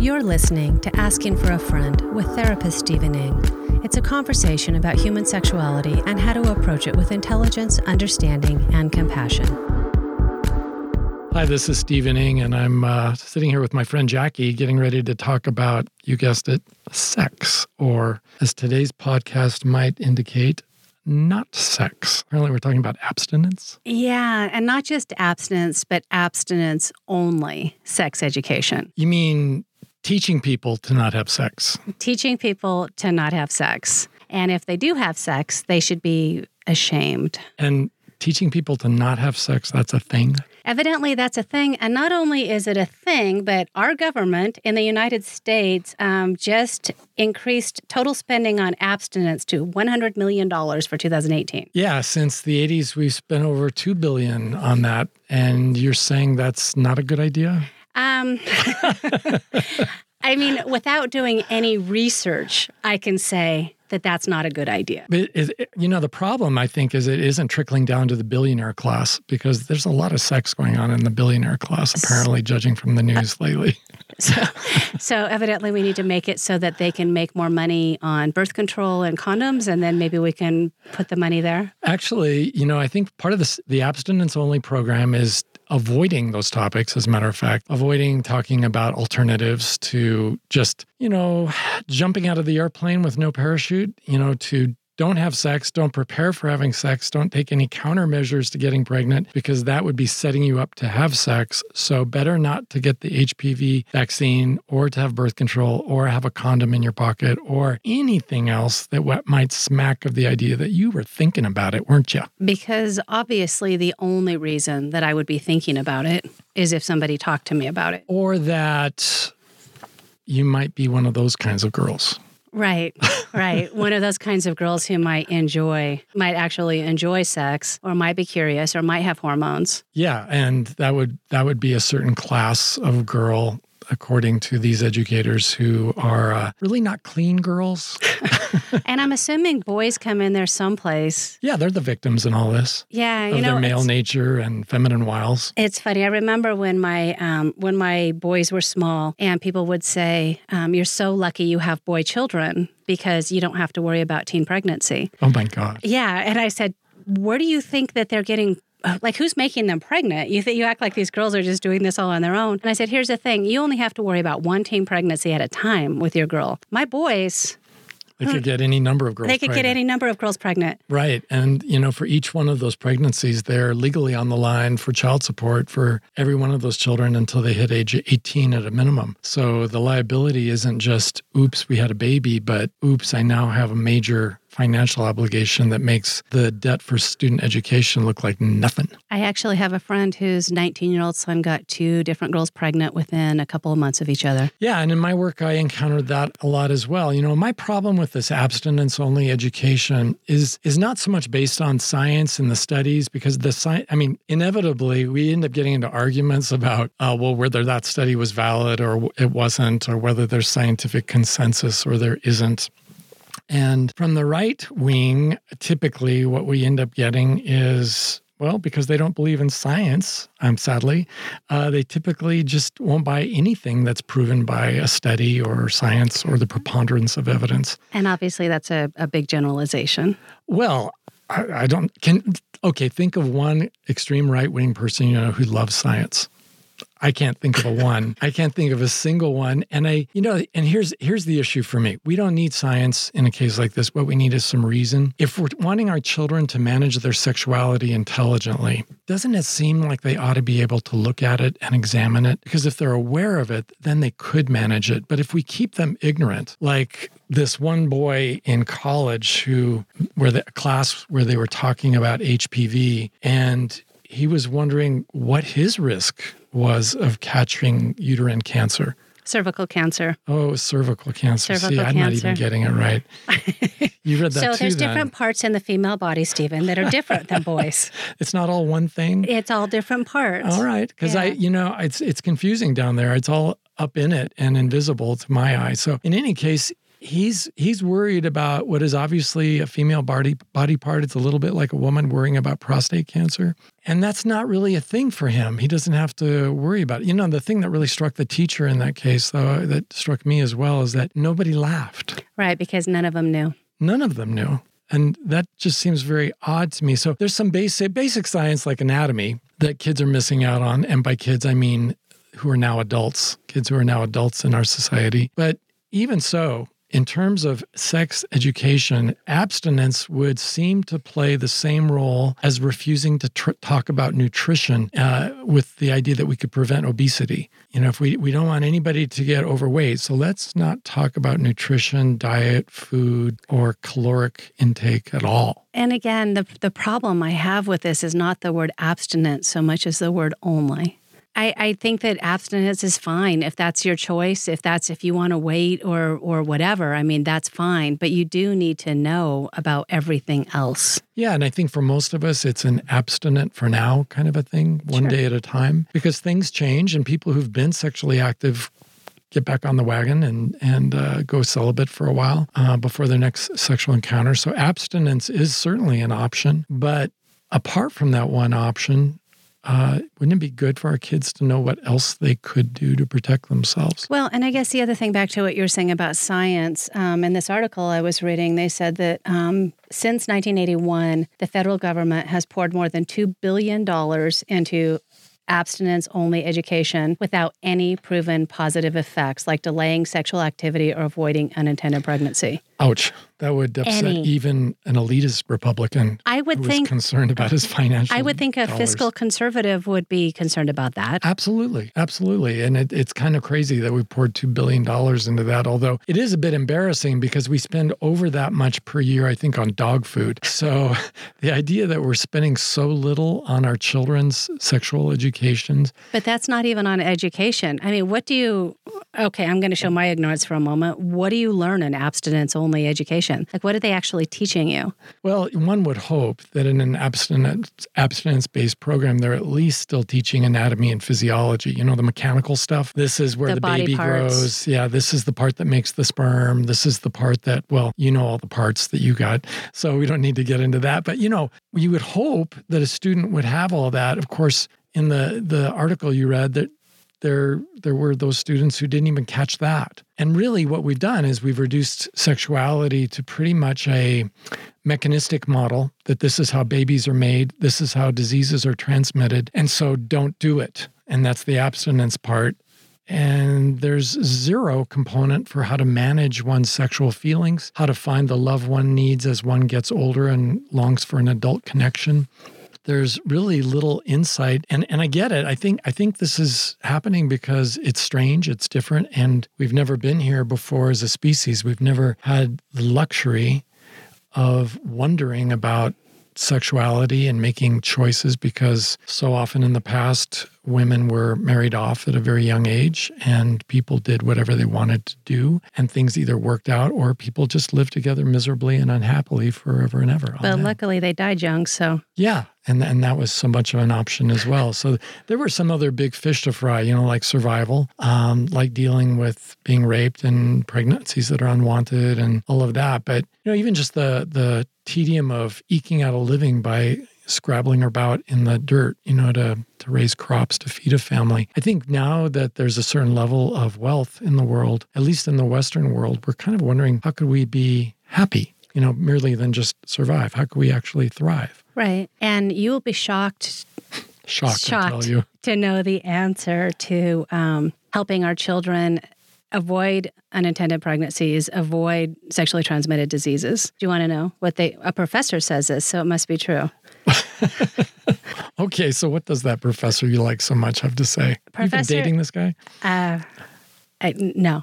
You're listening to Asking for a Friend with therapist Stephen Ng. It's a conversation about human sexuality and how to approach it with intelligence, understanding, and compassion. Hi, this is Stephen Ng, and I'm sitting here with my friend Jackie, getting ready to talk about, you guessed it, sex, or as today's podcast might indicate, not sex. Apparently, we're talking about abstinence. Yeah, and not just abstinence, but abstinence-only sex education. You mean teaching people to not have sex? Teaching people to not have sex. And if they do have sex, they should be ashamed. And teaching people to not have sex, that's a thing? Evidently, that's a thing. And not only is it a thing, but our government in the United States just increased total spending on abstinence to $100 million for 2018. Yeah, since the 80s, we've spent over $2 billion on that. And you're saying that's not a good idea? I mean, without doing any research, I can say that that's not a good idea. But the problem, I think, is it isn't trickling down to the billionaire class, because there's a lot of sex going on in the billionaire class, apparently, judging from the news lately. So evidently we need to make it so that they can make more money on birth control and condoms, and then maybe we can put the money there. Actually, I think part of the abstinence-only program is avoiding those topics, as a matter of fact, avoiding talking about alternatives to just, jumping out of the airplane with no parachute, to don't have sex, don't prepare for having sex, don't take any countermeasures to getting pregnant, because that would be setting you up to have sex. So better not to get the HPV vaccine or to have birth control or have a condom in your pocket or anything else that might smack of the idea that you were thinking about it, weren't you? Because obviously the only reason that I would be thinking about it is if somebody talked to me about it. Or that you might be one of those kinds of girls. Right. One of those kinds of girls who might actually enjoy sex, or might be curious, or might have hormones. Yeah, and that would be a certain class of girl, according to these educators, who are really not clean girls. And I'm assuming boys come in there someplace. Yeah, they're the victims in all this. Yeah, their male nature and feminine wiles. It's funny. I remember when my boys were small, and people would say, "You're so lucky you have boy children because you don't have to worry about teen pregnancy." Oh my God. Yeah, and I said, "Where do you think that they're getting?" Like, who's making them pregnant? You act like these girls are just doing this all on their own. And I said, here's the thing. You only have to worry about one teen pregnancy at a time with your girl. My boys... They could get any number of girls pregnant. Right. And, for each one of those pregnancies, they're legally on the line for child support for every one of those children until they hit age 18 at a minimum. So the liability isn't just, oops, we had a baby, but oops, I now have a major financial obligation that makes the debt for student education look like nothing. I actually have a friend whose 19-year-old son got two different girls pregnant within a couple of months of each other. Yeah, and in my work, I encountered that a lot as well. My problem with this abstinence-only education is not so much based on science and the studies, because inevitably, we end up getting into arguments about, whether that study was valid or it wasn't, or whether there's scientific consensus or there isn't. And from the right wing, typically what we end up getting is, well, because they don't believe in science, sadly, they typically just won't buy anything that's proven by a study or science or the preponderance of evidence. And obviously that's a big generalization. Well, think of one extreme right wing person, who loves science. I can't think of a one. I can't think of a single one. And and here's the issue for me. We don't need science in a case like this. What we need is some reason. If we're wanting our children to manage their sexuality intelligently, doesn't it seem like they ought to be able to look at it and examine it? Because if they're aware of it, then they could manage it. But if we keep them ignorant, like this one boy in college where the class where they were talking about HPV, and he was wondering what his risk was of catching uterine cancer. Cervical cancer. Oh, it was cervical cancer. I'm not even getting it right. You read that too, then. So there's different parts in the female body, Stephen, that are different than boys. It's not all one thing? It's all different parts. All right. Because it's confusing down there. It's all up in it and invisible to my eye. So in any case, He's worried about what is obviously a female body part. It's a little bit like a woman worrying about prostate cancer. And that's not really a thing for him. He doesn't have to worry about it. You know, the thing that really struck the teacher in that case, though, that struck me as well, is that nobody laughed. Right, because none of them knew. None of them knew. And that just seems very odd to me. So there's some basic science like anatomy that kids are missing out on. And by kids, I mean kids who are now adults in our society. But even so, in terms of sex education, abstinence would seem to play the same role as refusing to talk about nutrition with the idea that we could prevent obesity. You know, if we don't want anybody to get overweight, so let's not talk about nutrition, diet, food, or caloric intake at all. And again, the problem I have with this is not the word abstinence so much as the word only. I think that abstinence is fine if that's your choice, if you want to wait or whatever. I mean, that's fine. But you do need to know about everything else. Yeah. And I think for most of us, it's an abstinent for now kind of a thing, one day at a time, because things change and people who've been sexually active get back on the wagon and go celibate for a while before their next sexual encounter. So abstinence is certainly an option. But apart from that one option, wouldn't it be good for our kids to know what else they could do to protect themselves? Well, and I guess the other thing, back to what you were saying about science, in this article I was reading, they said that since 1981, the federal government has poured more than $2 billion into abstinence-only education without any proven positive effects, like delaying sexual activity or avoiding unintended pregnancy. Ouch. That would upset even an elitist Republican who is concerned about his financial I would think a fiscal conservative would be concerned about that. Absolutely. Absolutely. And it's kind of crazy that we poured $2 billion into that, although it is a bit embarrassing because we spend over that much per year, I think, on dog food. So the idea that we're spending so little on our children's sexual education. But that's not even on education. I mean, okay, I'm going to show my ignorance for a moment. What do you learn in abstinence only education? Like, what are they actually teaching you? Well, one would hope that in an abstinence-based program, they're at least still teaching anatomy and physiology, you know, the mechanical stuff. This is where the baby grows. Yeah, this is the part that makes the sperm. This is the part that, well, you know all the parts that you got, so we don't need to get into that. But, you know, you would hope that a student would have all that. Of course, in the article you read, that there were those students who didn't even catch that. And really what we've done is we've reduced sexuality to pretty much a mechanistic model that this is how babies are made, this is how diseases are transmitted, and so don't do it. And that's the abstinence part. And there's zero component for how to manage one's sexual feelings, how to find the love one needs as one gets older and longs for an adult connection. There's really little insight. And I get it. I think this is happening because it's strange, it's different, and we've never been here before as a species. We've never had the luxury of wondering about sexuality and making choices, because so often in the past, women were married off at a very young age and people did whatever they wanted to do, and things either worked out or people just lived together miserably and unhappily forever and ever. But luckily they died young, so. Yeah, and that was so much of an option as well. So there were some other big fish to fry, you know, like survival, like dealing with being raped and pregnancies that are unwanted and all of that. But, you know, even just the tedium of eking out a living by scrabbling about in the dirt, you know, to raise crops, to feed a family. I think now that there's a certain level of wealth in the world, at least in the Western world, we're kind of wondering, how could we be happy, you know, merely than just survive? How could we actually thrive? Right. And you will be shocked, I tell you, to know the answer to helping our children avoid unintended pregnancies, avoid sexually transmitted diseases. Do you want to know what a professor says this, so it must be true. Okay, so what does that professor you like so much have to say? You've been dating this guy? No.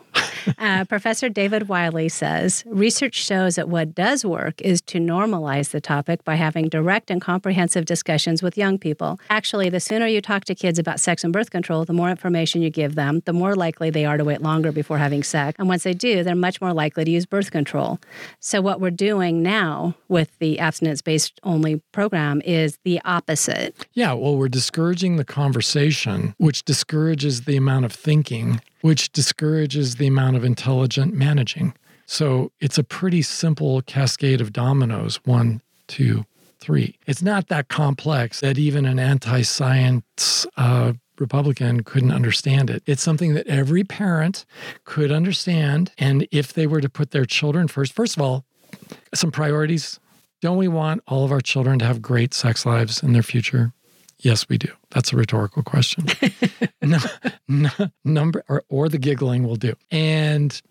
Professor David Wiley says, research shows that what does work is to normalize the topic by having direct and comprehensive discussions with young people. Actually, the sooner you talk to kids about sex and birth control, the more information you give them, the more likely they are to wait longer before having sex. And once they do, they're much more likely to use birth control. So what we're doing now with the abstinence-based only program is the opposite. Yeah, well, we're discouraging the conversation, which discourages the amount of thinking, which discourages the amount of intelligent managing. So it's a pretty simple cascade of dominoes, 1, 2, 3. It's not that complex that even an anti-science Republican couldn't understand it. It's something that every parent could understand. And if they were to put their children first, first of all, some priorities. Don't we want all of our children to have great sex lives in their future? Yes, we do. That's a rhetorical question. Number, or the giggling will do. And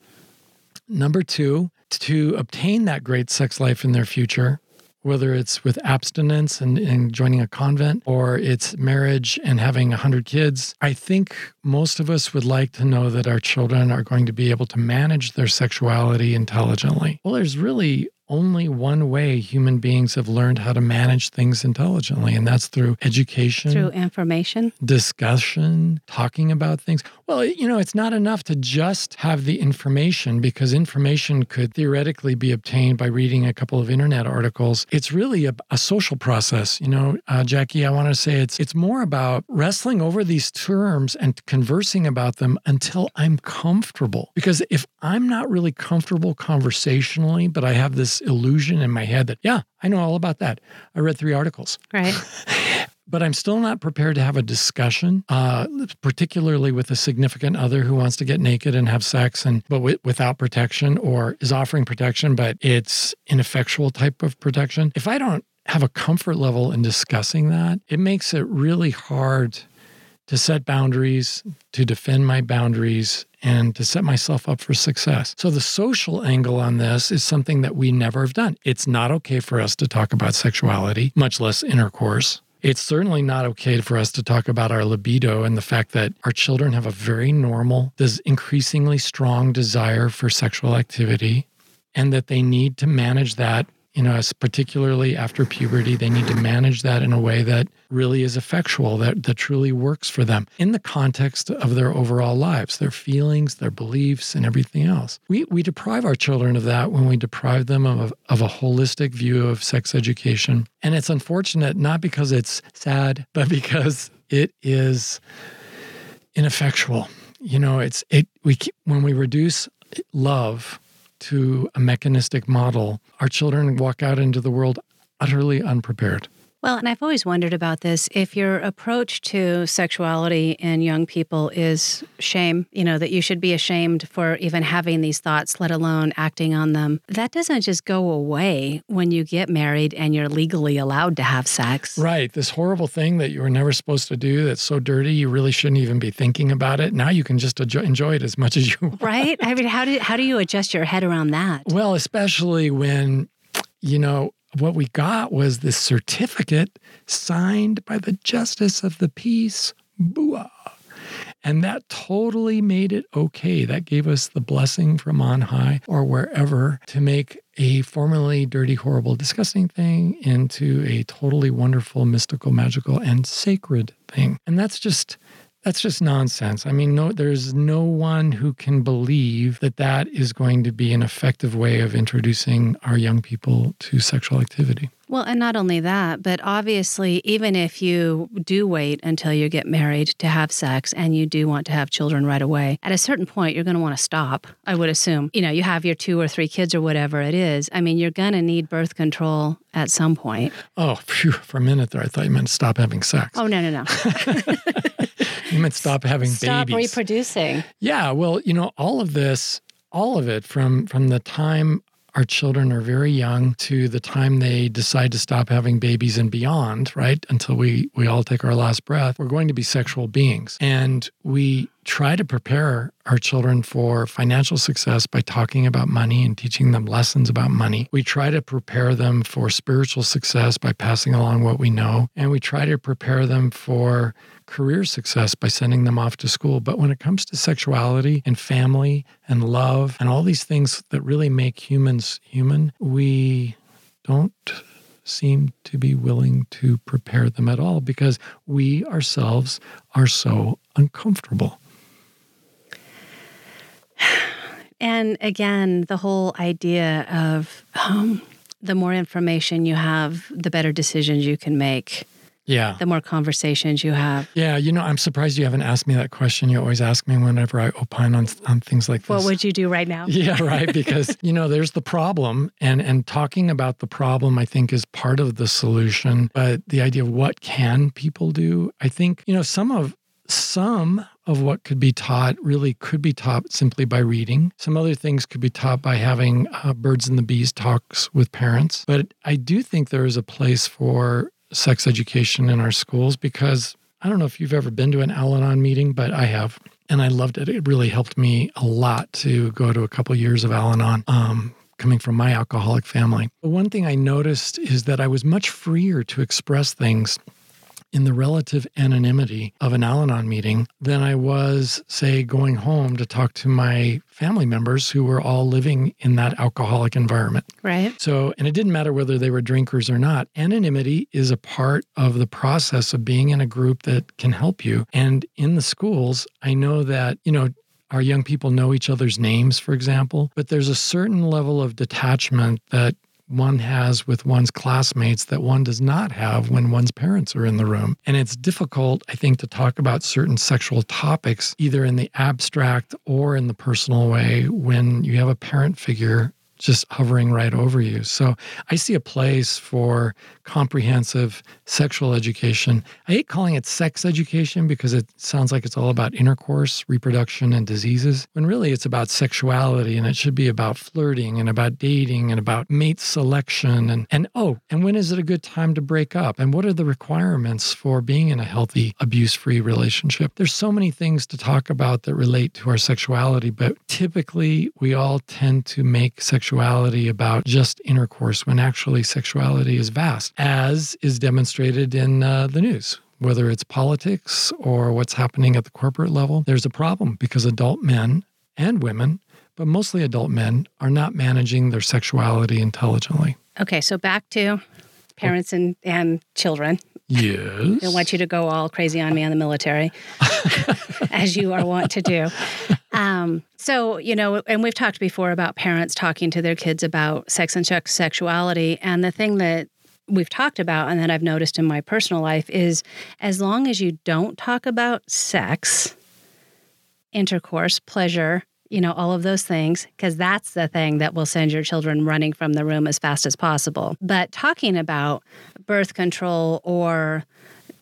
number two, to obtain that great sex life in their future, whether it's with abstinence and joining a convent, or it's marriage and having 100 kids, I think most of us would like to know that our children are going to be able to manage their sexuality intelligently. Well, there's really only one way human beings have learned how to manage things intelligently, and that's through education. Through information. Discussion, talking about things. Well, you know, it's not enough to just have the information, because information could theoretically be obtained by reading a couple of internet articles. It's really a social process. You know, Jackie, I want to say it's more about wrestling over these terms and conversing about them until I'm comfortable. Because if I'm not really comfortable conversationally, but I have this illusion in my head that, yeah, I know all about that. I read 3 articles. Right. But I'm still not prepared to have a discussion, particularly with a significant other who wants to get naked and have sex, but without protection, or is offering protection, but it's ineffectual type of protection. If I don't have a comfort level in discussing that, it makes it really hard to set boundaries, to defend my boundaries, and to set myself up for success. So the social angle on this is something that we never have done. It's not okay for us to talk about sexuality, much less intercourse. It's certainly not okay for us to talk about our libido and the fact that our children have a very normal, this increasingly strong desire for sexual activity, and that they need to manage that. You know, particularly after puberty, they need to manage that in a way that really is effectual, that truly works for them in the context of their overall lives, their feelings, their beliefs, and everything else. We deprive our children of that when we deprive them of a holistic view of sex education. And it's unfortunate, not because it's sad, but because it is ineffectual. You know, when we reduce love to a mechanistic model, our children walk out into the world utterly unprepared. Well, and I've always wondered about this. If your approach to sexuality in young people is shame, you know, that you should be ashamed for even having these thoughts, let alone acting on them, that doesn't just go away when you get married and you're legally allowed to have sex. Right. This horrible thing that you were never supposed to do that's so dirty, you really shouldn't even be thinking about it. Now you can just enjoy it as much as you want. Right? I mean, how do you adjust your head around that? Well, especially when, you know, what we got was this certificate signed by the Justice of the Peace, Bua. And that totally made it okay. That gave us the blessing from on high or wherever to make a formerly dirty, horrible, disgusting thing into a totally wonderful, mystical, magical, and sacred thing. And that's just nonsense. I mean, no, there's no one who can believe that that is going to be an effective way of introducing our young people to sexual activity. Well, and not only that, but obviously, even if you do wait until you get married to have sex and you do want to have children right away, at a certain point, you're going to want to stop, I would assume. You know, you have your 2 or 3 kids or whatever it is. I mean, you're going to need birth control at some point. Oh, phew, for a minute there, I thought you meant stop having sex. Oh, no. You meant stop having babies. Stop reproducing. Yeah, well, you know, all of it from the time our children are very young to the time they decide to stop having babies and beyond, right? Until we all take our last breath, we're going to be sexual beings. And we try to prepare our children for financial success by talking about money and teaching them lessons about money. We try to prepare them for spiritual success by passing along what we know. And we try to prepare them for career success by sending them off to school. But when it comes to sexuality and family and love and all these things that really make humans human, we don't seem to be willing to prepare them at all because we ourselves are so uncomfortable. And again, the whole idea of the more information you have, the better decisions you can make. Yeah. The more conversations you have. Yeah. You know, I'm surprised you haven't asked me that question. You always ask me whenever I opine on things like this. What would you do right now? Yeah, right. Because, you know, there's the problem. And talking about the problem, I think, is part of the solution. But the idea of what can people do, I think, you know, some of what could be taught really could be taught simply by reading. Some other things could be taught by having birds and the bees talks with parents. But I do think there is a place for sex education in our schools, because I don't know if you've ever been to an Al-Anon meeting, but I have. And I loved it. It really helped me a lot to go to a couple of years of Al-Anon, coming from my alcoholic family. But one thing I noticed is that I was much freer to express things in the relative anonymity of an Al-Anon meeting than I was, say, going home to talk to my family members who were all living in that alcoholic environment. Right. So, and it didn't matter whether they were drinkers or not. Anonymity is a part of the process of being in a group that can help you. And in the schools, I know that, you know, our young people know each other's names, for example, but there's a certain level of detachment that one has with one's classmates that one does not have when one's parents are in the room. And it's difficult, I think, to talk about certain sexual topics, either in the abstract or in the personal way, when you have a parent figure just hovering right over you. So I see a place for comprehensive sexual education. I hate calling it sex education because it sounds like it's all about intercourse, reproduction, and diseases, when really it's about sexuality, and it should be about flirting and about dating and about mate selection and when is it a good time to break up, and what are the requirements for being in a healthy, abuse-free relationship. There's so many things to talk about that relate to our sexuality, but typically we all tend to make sexuality about just intercourse, when actually sexuality is vast, as is demonstrated in the news. Whether it's politics or what's happening at the corporate level, there's a problem because adult men and women, but mostly adult men, are not managing their sexuality intelligently. Okay, so back to parents and children. Yes. They want you to go all crazy on me on the military, as you are wont to do. So, you know, and we've talked before about parents talking to their kids about sex and sexuality. And the thing that we've talked about and that I've noticed in my personal life is, as long as you don't talk about sex, intercourse, pleasure, you know, all of those things, because that's the thing that will send your children running from the room as fast as possible. But talking about birth control or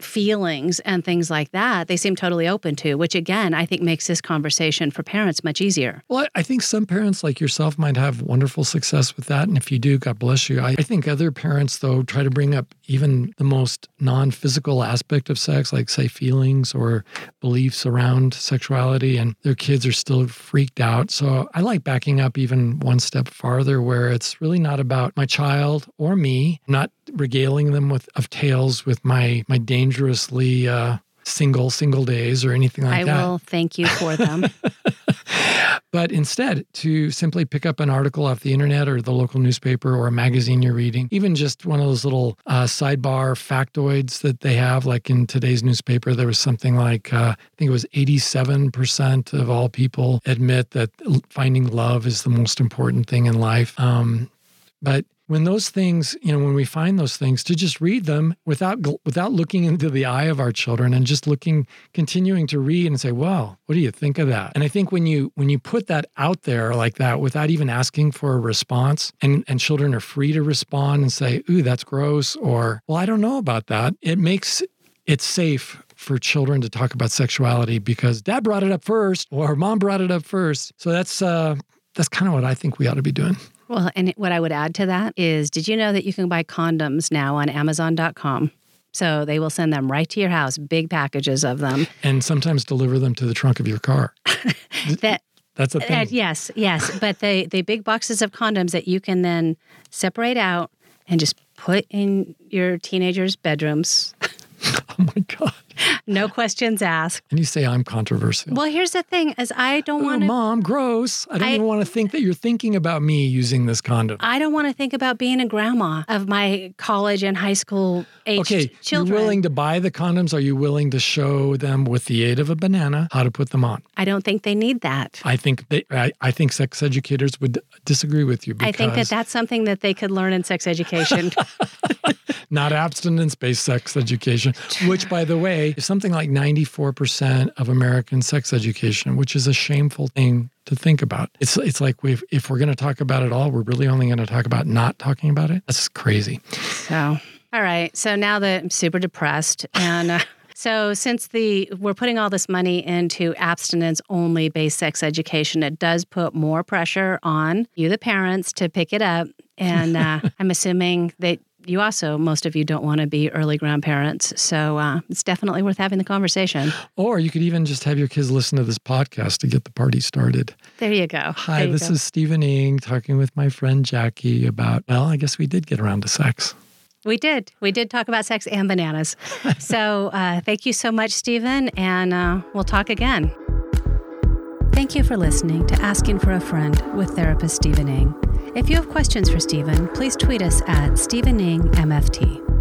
feelings and things like that, they seem totally open to, which again, I think makes this conversation for parents much easier. Well, I think some parents like yourself might have wonderful success with that. And if you do, God bless you. I think other parents, though, try to bring up even the most non-physical aspect of sex, like, say, feelings or beliefs around sexuality, and their kids are still freaked out. So I like backing up even one step farther, where it's really not about my child or me, not regaling them with tales with my dangerously single days or anything like that. I will thank you for them. But instead, to simply pick up an article off the internet or the local newspaper or a magazine you're reading, even just one of those little sidebar factoids that they have. Like in today's newspaper, there was something like, I think it was 87% of all people admit that finding love is the most important thing in life. But when those things, you know, when we find those things, to just read them without looking into the eye of our children, and just continuing to read and say, wow, what do you think of that? And I think when you put that out there like that, without even asking for a response, and children are free to respond and say, ooh, that's gross, or, well, I don't know about that. It makes it safe for children to talk about sexuality because dad brought it up first or mom brought it up first. So that's kind of what I think we ought to be doing. Well, and what I would add to that is, did you know that you can buy condoms now on Amazon.com? So they will send them right to your house, big packages of them. And sometimes deliver them to the trunk of your car. That's a thing. Yes. But the big boxes of condoms that you can then separate out and just put in your teenagers' bedrooms. Oh, my God. No questions asked. And you say I'm controversial. Well, here's the thing is I don't want to... Mom, gross. I don't even want to think that you're thinking about me using this condom. I don't want to think about being a grandma of my college and high school age children. You're willing to buy the condoms. Are you willing to show them with the aid of a banana how to put them on? I don't think they need that. I think sex educators would disagree with you because... I think that that's something that they could learn in sex education. Not abstinence-based sex education, which, by the way, is something like 94% of American sex education, which is a shameful thing to think about. It's like if we're going to talk about it all, we're really only going to talk about not talking about it. That's crazy. So, all right. So now that I'm super depressed and... So since we're putting all this money into abstinence-only based sex education, it does put more pressure on you, the parents, to pick it up. And I'm assuming that you also, most of you don't want to be early grandparents. So it's definitely worth having the conversation. Or you could even just have your kids listen to this podcast to get the party started. There you go. Hi, this is Stephen Ng talking with my friend Jackie about, well, I guess we did get around to sex. We did. We did talk about sex and bananas. So thank you so much, Stephen, and we'll talk again. Thank you for listening to Asking for a Friend with therapist Stephen Ng. If you have questions for Stephen, please tweet us at Stephen Ng MFT.